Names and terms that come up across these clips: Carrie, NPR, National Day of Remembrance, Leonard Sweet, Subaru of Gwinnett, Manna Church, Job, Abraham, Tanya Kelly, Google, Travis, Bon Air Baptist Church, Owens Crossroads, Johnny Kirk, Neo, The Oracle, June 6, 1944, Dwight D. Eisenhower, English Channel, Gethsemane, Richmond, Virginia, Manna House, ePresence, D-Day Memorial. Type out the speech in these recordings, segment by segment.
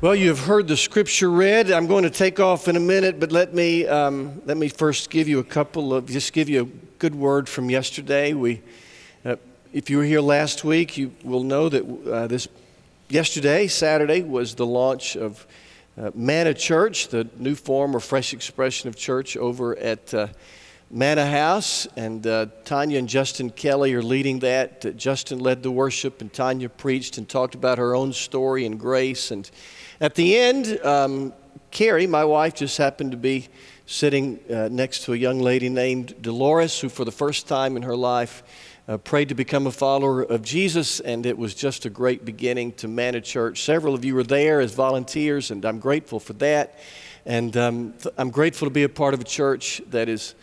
Well, you have heard the scripture read. I'm going to take off in a minute, but let me first give you a good word from yesterday. If you were here last week, you will know that Saturday, was the launch of Manna Church, the new form or fresh expression of church over at Manna House, and Tanya and Justin Kelly are leading that. Justin led the worship, and Tanya preached and talked about her own story and grace. And at the end, Carrie, my wife, just happened to be sitting next to a young lady named Dolores, who for the first time in her life prayed to become a follower of Jesus, and it was just a great beginning to Manna Church. Several of you were there as volunteers, and I'm grateful for that. And I'm grateful to be a part of a church that is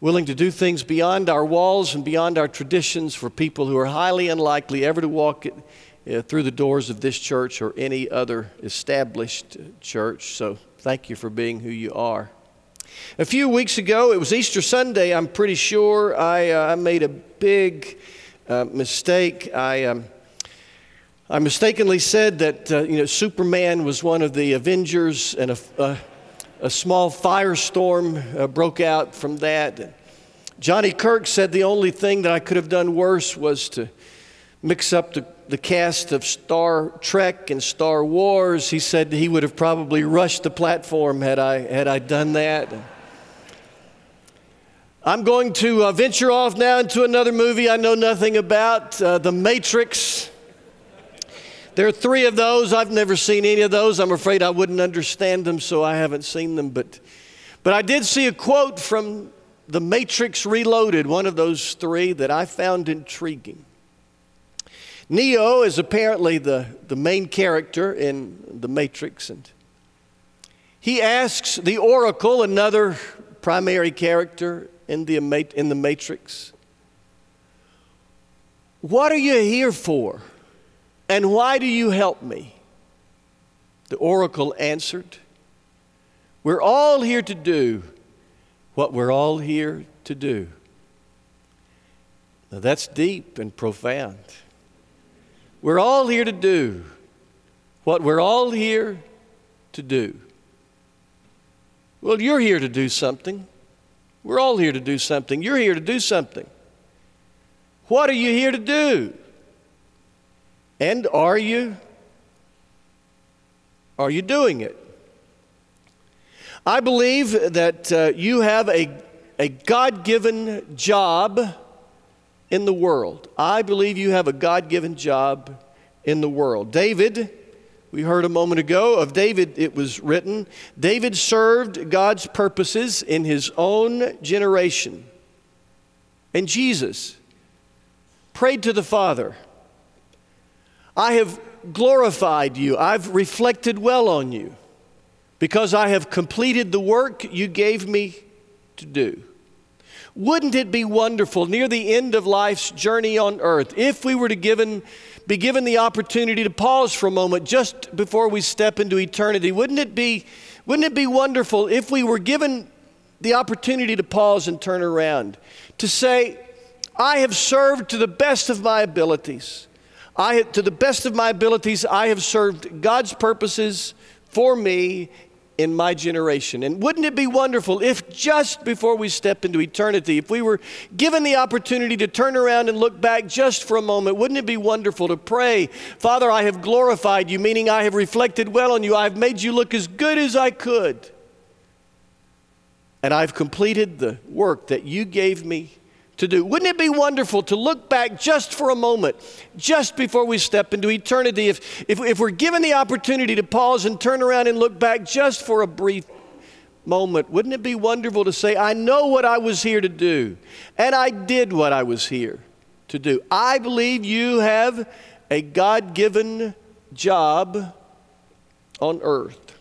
willing to do things beyond our walls and beyond our traditions for people who are highly unlikely ever to walk through the doors of this church or any other established church. So thank you for being who you are. A few weeks ago, it was Easter Sunday, I'm pretty sure, I made a big mistake. I mistakenly said that Superman was one of the Avengers, and a small firestorm broke out from that. Johnny Kirk said the only thing that I could have done worse was to mix up the cast of Star Trek and Star Wars. He said he would have probably rushed the platform had I done that. I'm going to venture off now into another movie I know nothing about, The Matrix. There are three of those. I've never seen any of those. I'm afraid I wouldn't understand them, so I haven't seen them. But I did see a quote from The Matrix Reloaded, one of those three, that I found intriguing. Neo is apparently the main character in The Matrix, and he asks the Oracle, another primary character in the Matrix, "What are you here for? And why do you help me?" The Oracle answered, "We're all here to do what we're all here to do." Now that's deep and profound. We're all here to do what we're all here to do. Well, you're here to do something. We're all here to do something. You're here to do something. What are you here to do? And are you doing it? I believe that you have a God-given job in the world. I believe you have a God-given job in the world. David, we heard a moment ago, of David it was written, David served God's purposes in his own generation. And Jesus prayed to the Father, "I have glorified you. I've reflected well on you because I have completed the work you gave me to do." Wouldn't it be wonderful near the end of life's journey on earth if we were to be given the opportunity to pause for a moment just before we step into eternity? Wouldn't it be wonderful if we were given the opportunity to pause and turn around to say, "I have served to the best of my abilities. To the best of my abilities, I have served God's purposes for me in my generation." And wouldn't it be wonderful if just before we step into eternity, if we were given the opportunity to turn around and look back just for a moment, wouldn't it be wonderful to pray, "Father, I have glorified you," meaning I have reflected well on you. I've made you look as good as I could. And I've completed the work that you gave me to do. Wouldn't it be wonderful to look back just for a moment, just before we step into eternity, if we're given the opportunity to pause and turn around and look back just for a brief moment? Wouldn't it be wonderful to say, "I know what I was here to do, and I did what I was here to do"? I believe you have a God-given job on earth.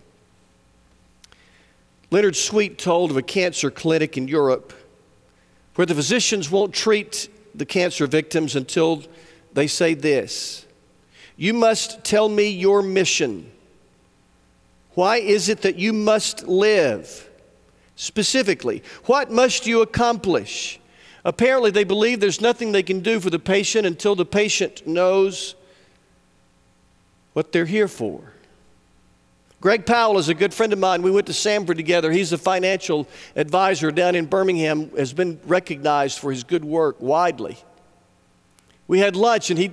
Leonard Sweet told of a cancer clinic in Europe where the physicians won't treat the cancer victims until they say this, "You must tell me your mission. Why is it that you must live? Specifically, what must you accomplish?" Apparently, they believe there's nothing they can do for the patient until the patient knows what they're here for. Greg Powell is a good friend of mine. We went to Sanford together. He's a financial advisor down in Birmingham, has been recognized for his good work widely. We had lunch, and he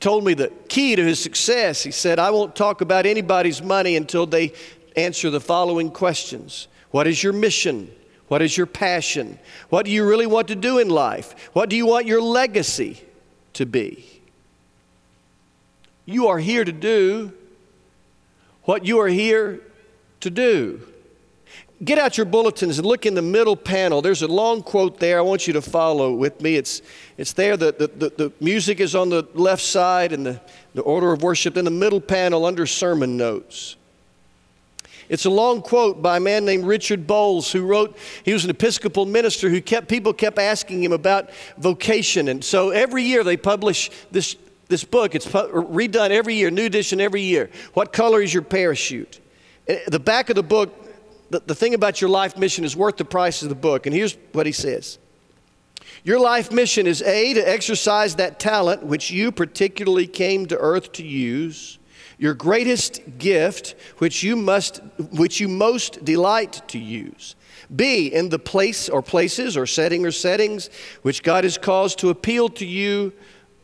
told me the key to his success. He said, I won't talk about anybody's money until they answer the following questions. What is your mission? What is your passion? What do you really want to do in life? What do you want your legacy to be? You are here to do what you are here to do. Get out your bulletins and look in the middle panel. There's a long quote there. I want you to follow with me. It's there. The music is on the left side and the order of worship in the middle panel under sermon notes. It's a long quote by a man named Richard Bolles who wrote, he was an Episcopal minister who people kept asking him about vocation. And so every year they publish this book. It's redone every year, new edition every year. What Color Is Your Parachute? The back of the book, the thing about your life mission is worth the price of the book. And here's what he says. Your life mission is A, to exercise that talent which you particularly came to earth to use, your greatest gift which you most delight to use. B, in the place or places or setting or settings which God has caused to appeal to you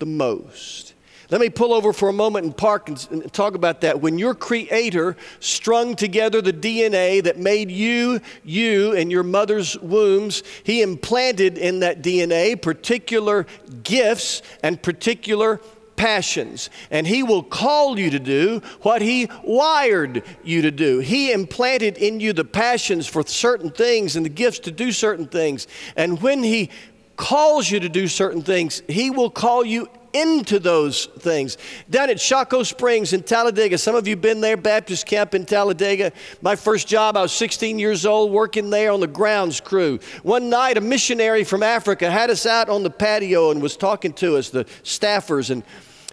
the most. Let me pull over for a moment and park and talk about that. When your Creator strung together the DNA that made you in your mother's wombs, He implanted in that DNA particular gifts and particular passions, and He will call you to do what He wired you to do. He implanted in you the passions for certain things and the gifts to do certain things. And when He calls you to do certain things, He will call you into those things. Down at Shocco Springs in Talladega, some of you have been there, Baptist camp in Talladega. My first job, I was 16 years old working there on the grounds crew. One night, a missionary from Africa had us out on the patio and was talking to us, the staffers, and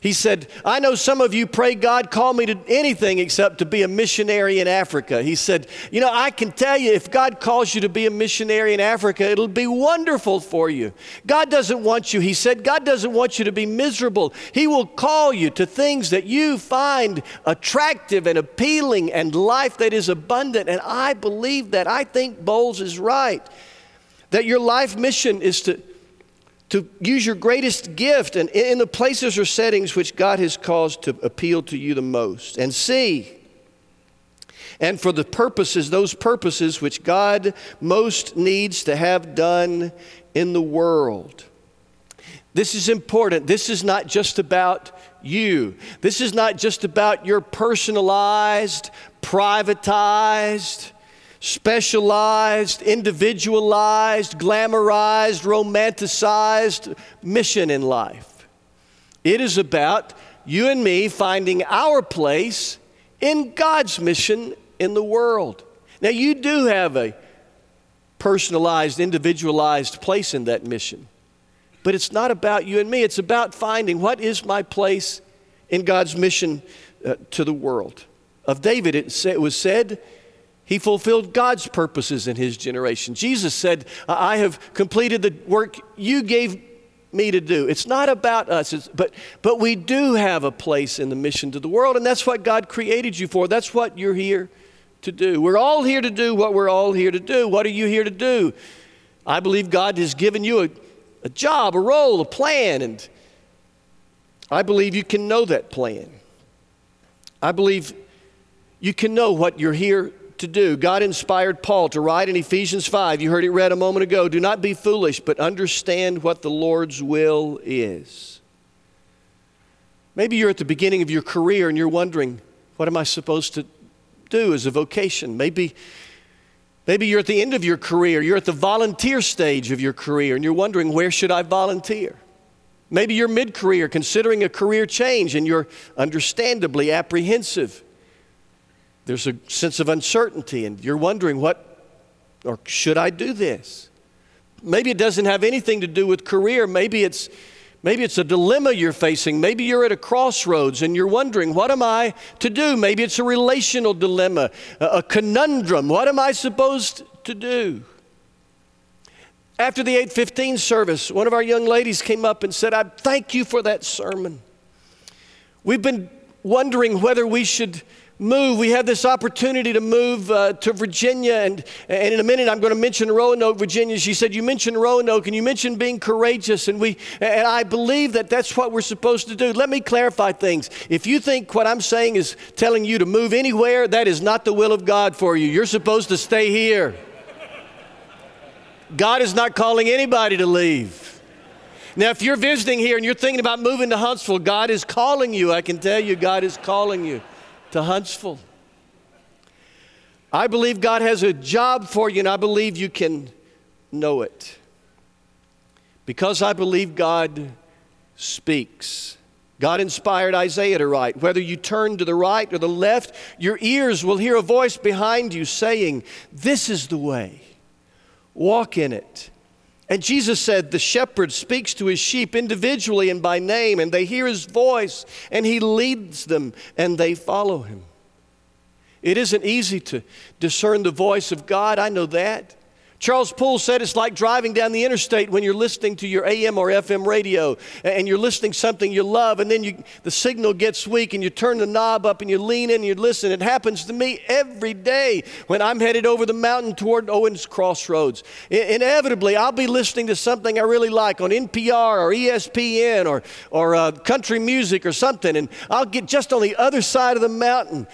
he said, I know some of you pray God call me to anything except to be a missionary in Africa. He said, you know, I can tell you if God calls you to be a missionary in Africa, it'll be wonderful for you. God doesn't want you, he said, God doesn't want you to be miserable. He will call you to things that you find attractive and appealing and life that is abundant. And I believe that. I think Bolles is right, that your life mission is to use your greatest gift and in the places or settings which God has caused to appeal to you the most. And C, and for the purposes, those purposes which God most needs to have done in the world. This is important. This is not just about you. This is not just about your personalized, privatized, specialized, individualized, glamorized, romanticized mission in life. It is about you and me finding our place in God's mission in the world. Now, you do have a personalized, individualized place in that mission, but it's not about you and me. It's about finding what is my place in God's mission to the world. Of David, it was said, he fulfilled God's purposes in his generation. Jesus said, I have completed the work you gave me to do. It's not about us, but we do have a place in the mission to the world, and that's what God created you for. That's what you're here to do. We're all here to do what we're all here to do. What are you here to do? I believe God has given you a job, a role, a plan, and I believe you can know that plan. I believe you can know what you're here to do. God inspired Paul to write in Ephesians 5, you heard it read a moment ago, do not be foolish, but understand what the Lord's will is. Maybe you're at the beginning of your career and you're wondering, what am I supposed to do as a vocation? Maybe you're at the end of your career, you're at the volunteer stage of your career and you're wondering, where should I volunteer? Maybe you're mid-career considering a career change and you're understandably apprehensive. There's a sense of uncertainty and you're wondering or should I do this? Maybe it doesn't have anything to do with career. Maybe it's a dilemma you're facing. Maybe you're at a crossroads and you're wondering, what am I to do? Maybe it's a relational dilemma, a conundrum. What am I supposed to do? After the 8:15 service, one of our young ladies came up and said, I thank you for that sermon. We've been wondering whether we should move. We had this opportunity to move to Virginia, and in a minute I'm going to mention Roanoke, Virginia. She said, you mentioned Roanoke, and you mentioned being courageous, and I believe that that's what we're supposed to do. Let me clarify things. If you think what I'm saying is telling you to move anywhere, that is not the will of God for you. You're supposed to stay here. God is not calling anybody to leave. Now, if you're visiting here and you're thinking about moving to Huntsville, God is calling you. I can tell you, God is calling you to Huntsville. I believe God has a job for you, and I believe you can know it. Because I believe God speaks. God inspired Isaiah to write, whether you turn to the right or the left, your ears will hear a voice behind you saying, this is the way, walk in it. And Jesus said, the shepherd speaks to his sheep individually and by name, and they hear his voice, and he leads them, and they follow him. It isn't easy to discern the voice of God, I know that. Charles Poole said it's like driving down the interstate when you're listening to your AM or FM radio, and you're listening to something you love, and then the signal gets weak, and you turn the knob up, and you lean in, and you listen. It happens to me every day when I'm headed over the mountain toward Owens Crossroads. Inevitably, I'll be listening to something I really like on NPR or ESPN or country music or something, and I'll get just on the other side of the mountain.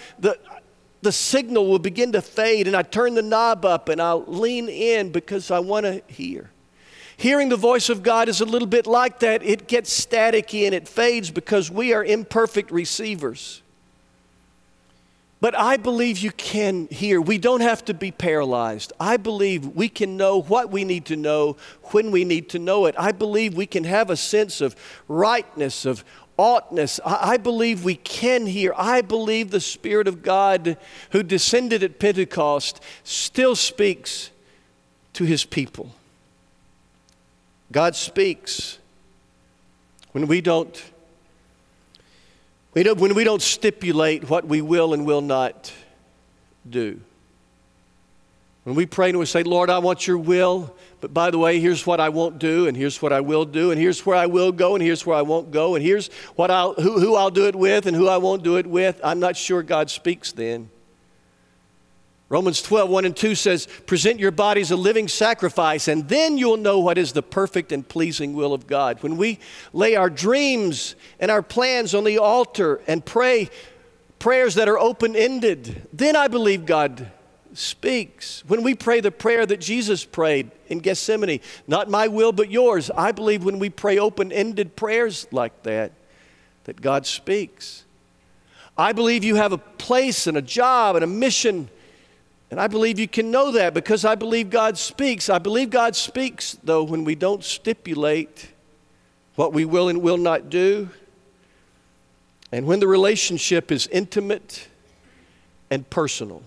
The signal will begin to fade, and I turn the knob up, and I'll lean in because I want to hear. Hearing the voice of God is a little bit like that. It gets staticky, and it fades because we are imperfect receivers. But I believe you can hear. We don't have to be paralyzed. I believe we can know what we need to know when we need to know it. I believe we can have a sense of rightness, of oughtness. I believe we can hear. I believe the Spirit of God who descended at Pentecost still speaks to his people. God speaks when we don't stipulate what we will and will not do. When we pray and we say, Lord, I want your will, but by the way, here's what I won't do, and here's what I will do, and here's where I will go, and here's where I won't go, and here's what who I'll do it with and who I won't do it with. I'm not sure God speaks then. Romans 12:1-2 says, present your bodies a living sacrifice, and then you'll know what is the perfect and pleasing will of God. When we lay our dreams and our plans on the altar and pray prayers that are open-ended, then I believe God speaks. When we pray the prayer that Jesus prayed in Gethsemane, not my will but yours, I believe when we pray open-ended prayers like that, that God speaks. I believe you have a place and a job and a mission, and I believe you can know that because I believe God speaks. I believe God speaks, though, when we don't stipulate what we will and will not do, and when the relationship is intimate and personal.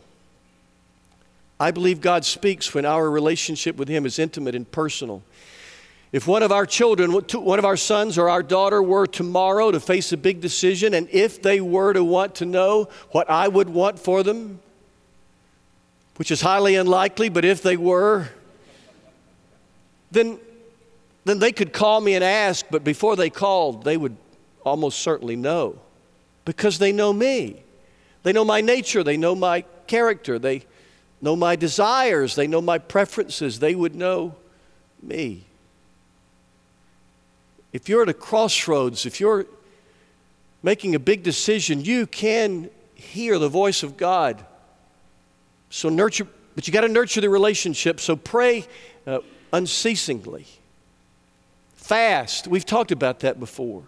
I believe God speaks when our relationship with him is intimate and personal. If one of our children, one of our sons or our daughter were tomorrow to face a big decision, and if they were to want to know what I would want for them, which is highly unlikely, but if they were, then they could call me and ask, but before they called, they would almost certainly know because they know me. They know my nature. They know my character. They know my desires, they know my preferences, they would know me. If you're at a crossroads, if you're making a big decision, you can hear the voice of God. So nurture, but you got to nurture the relationship, so pray unceasingly. Fast, we've talked about that before.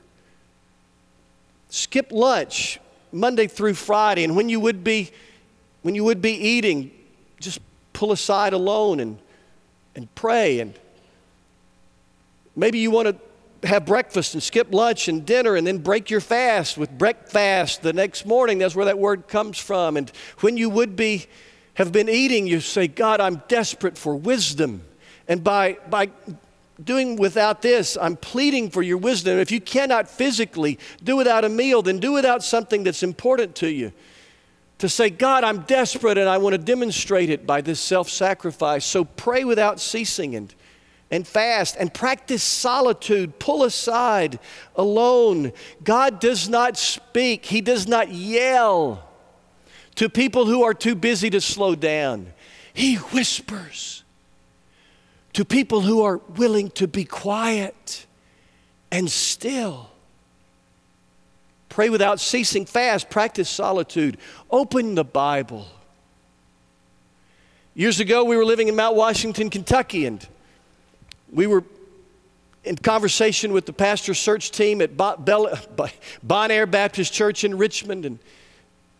Skip lunch Monday through Friday, and when you would be eating, just pull aside alone and pray. And maybe you want to have breakfast and skip lunch and dinner and then break your fast with breakfast the next morning. That's where that word comes from. And when you have been eating, you say, God, I'm desperate for wisdom. And by doing without this, I'm pleading for your wisdom. If you cannot physically do without a meal, then do without something that's important to you. To say, God, I'm desperate and I want to demonstrate it by this self-sacrifice. So pray without ceasing and and fast and practice solitude. Pull aside alone. God does not speak. He does not yell to people who are too busy to slow down. He whispers to people who are willing to be quiet and still. Pray without ceasing, fast, practice solitude. Open the Bible. Years ago, we were living in Mount Washington, Kentucky, and we were in conversation with the pastor search team at Bon Air Baptist Church in Richmond, and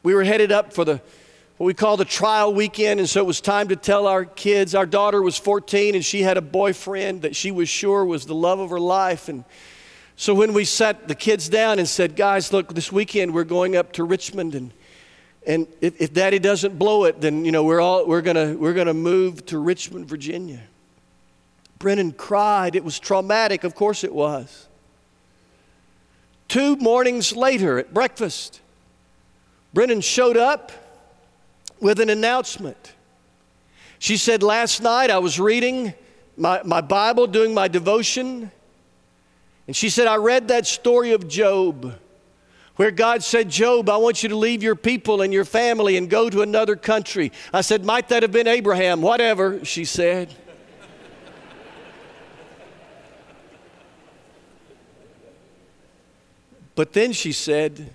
we were headed up for what we call the trial weekend, and so it was time to tell our kids. Our daughter was 14, and she had a boyfriend that she was sure was the love of her life, and so when we sat the kids down and said, guys, look, this weekend we're going up to Richmond, and if Daddy doesn't blow it, then we're gonna move to Richmond, Virginia. Brennan cried. It was traumatic. Of course it was. 2 mornings later at breakfast, Brennan showed up with an announcement. She said, last night I was reading my Bible, doing my devotion, and she said, I read that story of Job, where God said, Job, I want you to leave your people and your family and go to another country. I said, might that have been Abraham? Whatever, she said. But then she said,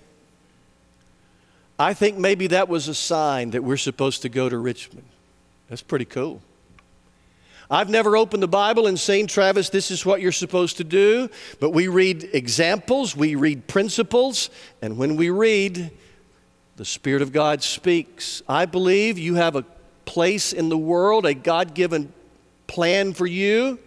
I think maybe that was a sign that we're supposed to go to Richmond. That's pretty cool. I've never opened the Bible and seen, Travis, this is what you're supposed to do, but we read examples, we read principles, and when we read, the Spirit of God speaks. I believe you have a place in the world, a God-given plan for you.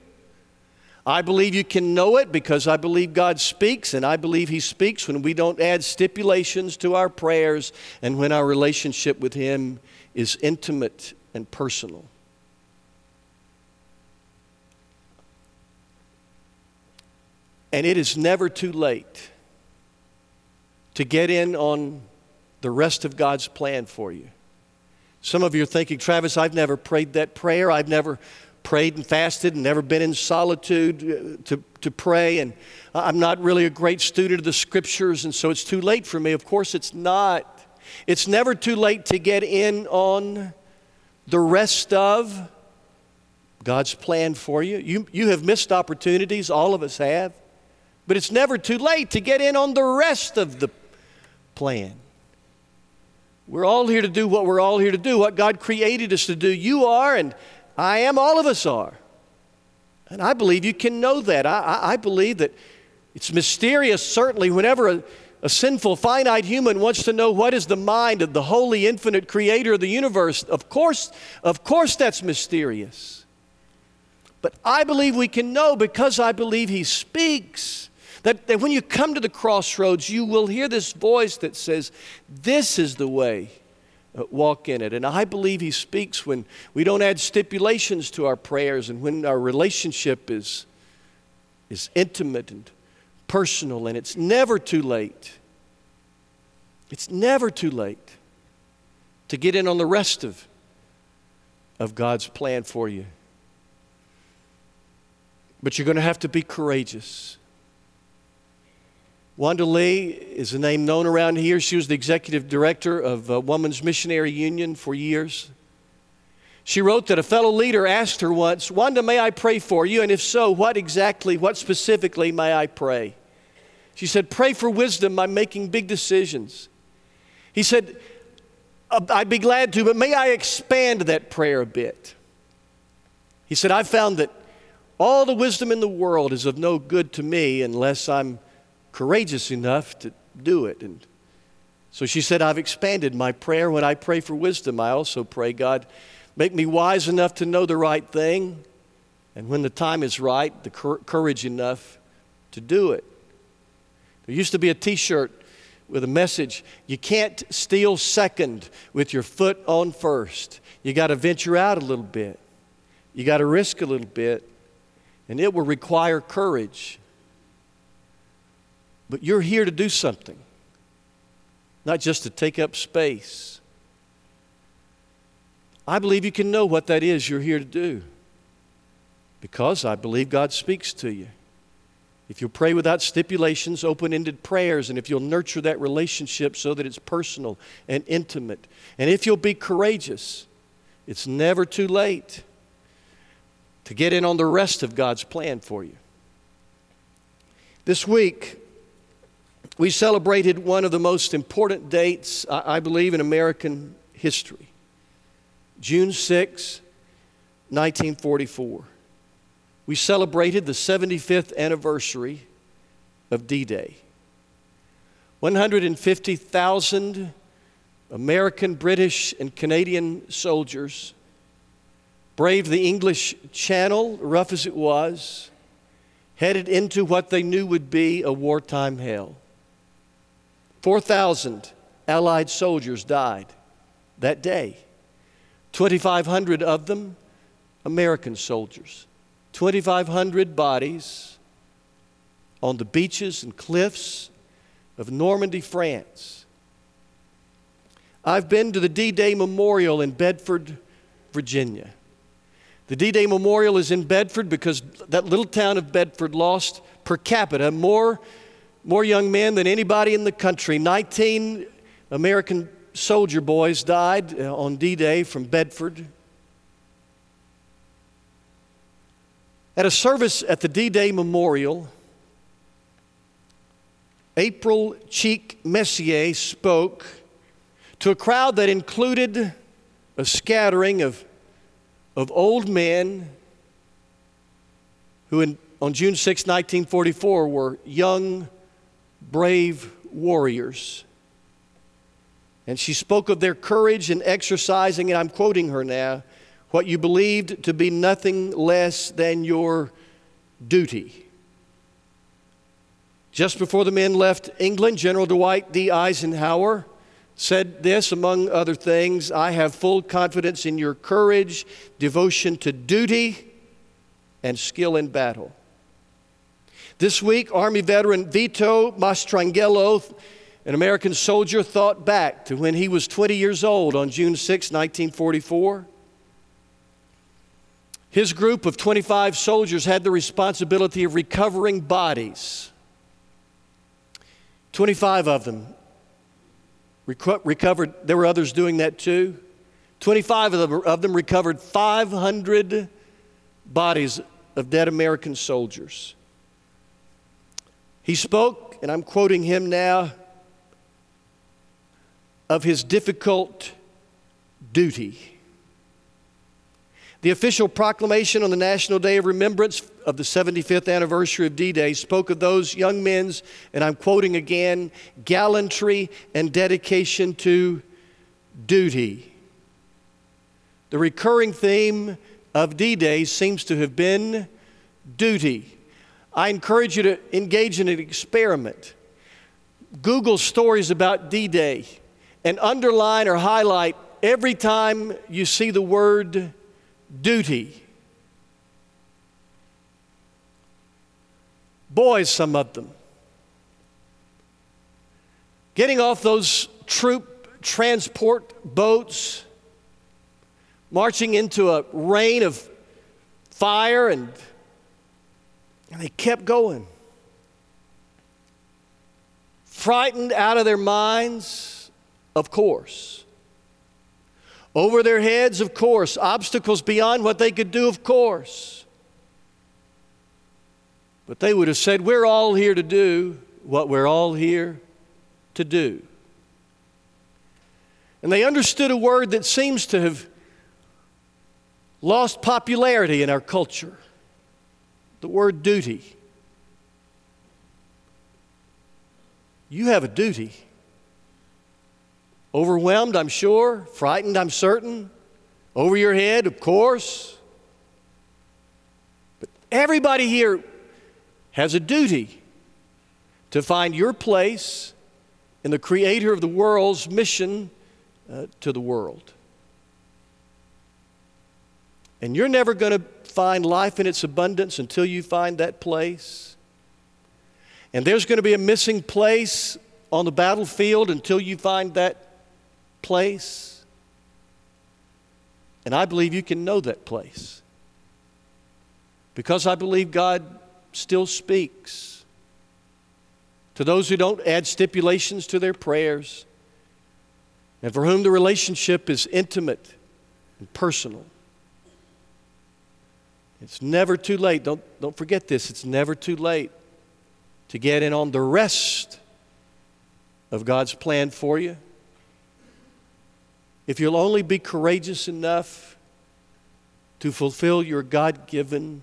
I believe you can know it because I believe God speaks, and I believe He speaks when we don't add stipulations to our prayers and when our relationship with Him is intimate and personal. And it is never too late to get in on the rest of God's plan for you. Some of you are thinking, Travis, I've never prayed that prayer. I've never prayed and fasted and never been in solitude to pray, and I'm not really a great student of the Scriptures, and so it's too late for me. Of course it's not. It's never too late to get in on the rest of God's plan for you. You have missed opportunities, all of us have, but it's never too late to get in on the rest of the plan. We're all here to do what we're all here to do, what God created us to do. You are, and I am, all of us are. And I believe you can know that. I believe that it's mysterious, certainly, whenever a sinful, finite human wants to know what is the mind of the holy, infinite creator of the universe. Of course that's mysterious. But I believe we can know because I believe He speaks. That when you come to the crossroads, you will hear this voice that says, this is the way. Walk in it. And I believe He speaks when we don't add stipulations to our prayers and when our relationship is intimate and personal, and it's never too late. It's never too late to get in on the rest of God's plan for you. But you're going to have to be courageous. Wanda Lee is a name known around here. She was the executive director of Women's Missionary Union for years. She wrote that a fellow leader asked her once, Wanda, may I pray for you? And if so, what specifically may I pray? She said, pray for wisdom on making big decisions. He said, I'd be glad to, but may I expand that prayer a bit? He said, I found that all the wisdom in the world is of no good to me unless I'm courageous enough to do it. And so she said, I've expanded my prayer. When I pray for wisdom, I also pray, God, make me wise enough to know the right thing, and when the time is right, the courage enough to do it. There used to be a t-shirt with a message, you can't steal second with your foot on first. You got to venture out a little bit. You got to risk a little bit, and it will require courage. But you're here to do something, not just to take up space. I believe you can know what that is you're here to do because I believe God speaks to you. If you'll pray without stipulations, open-ended prayers, and if you'll nurture that relationship so that it's personal and intimate, and if you'll be courageous, it's never too late to get in on the rest of God's plan for you. This week, we celebrated one of the most important dates, I believe, in American history. June 6, 1944. We celebrated the 75th anniversary of D-Day. 150,000 American, British, and Canadian soldiers braved the English Channel, rough as it was, headed into what they knew would be a wartime hell. 4,000 Allied soldiers died that day. 2,500 of them, American soldiers. 2,500 bodies on the beaches and cliffs of Normandy, France. I've been to the D-Day Memorial in Bedford, Virginia. The D-Day Memorial is in Bedford because that little town of Bedford lost per capita more young men than anybody in the country. 19 American soldier boys died on D-Day from Bedford. At a service at the D-Day Memorial, April Cheek Messier spoke to a crowd that included a scattering of old men who on June 6, 1944 were young, brave warriors. And she spoke of their courage in exercising, and I'm quoting her now, what you believed to be nothing less than your duty. Just before the men left England, General Dwight D. Eisenhower said this, among other things, "I have full confidence in your courage, devotion to duty, and skill in battle." This week, Army veteran Vito Mastrangelo, an American soldier, thought back to when he was 20 years old on June 6, 1944. His group of 25 soldiers had the responsibility of recovering bodies. 25 of them recovered. There were others doing that too. 25 of them recovered 500 bodies of dead American soldiers. He spoke, and I'm quoting him now, of his difficult duty. The official proclamation on the National Day of Remembrance of the 75th anniversary of D-Day spoke of those young men's, and I'm quoting again, gallantry and dedication to duty. The recurring theme of D-Day seems to have been duty. I encourage you to engage in an experiment. Google stories about D-Day and underline or highlight every time you see the word duty. Boys, some of them, getting off those troop transport boats, marching into a rain of fire, and they kept going. Frightened out of their minds, of course. Over their heads, of course. Obstacles beyond what they could do, of course. But they would have said, we're all here to do what we're all here to do. And they understood a word that seems to have lost popularity in our culture. The word duty. You have a duty. Overwhelmed, I'm sure. Frightened, I'm certain. Over your head, of course. But everybody here has a duty to find your place in the Creator of the world's mission to the world. And you're never going to find life in its abundance until you find that place. And there's going to be a missing place on the battlefield until you find that place, and I believe you can know that place. because I believe God still speaks to those who don't add stipulations to their prayers and for whom the relationship is intimate and personal. It's never too late. Don't forget this. It's never too late to get in on the rest of God's plan for you. If you'll only be courageous enough to fulfill your God-given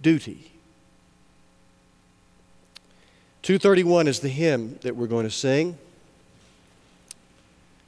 duty. 231 is the hymn that we're going to sing.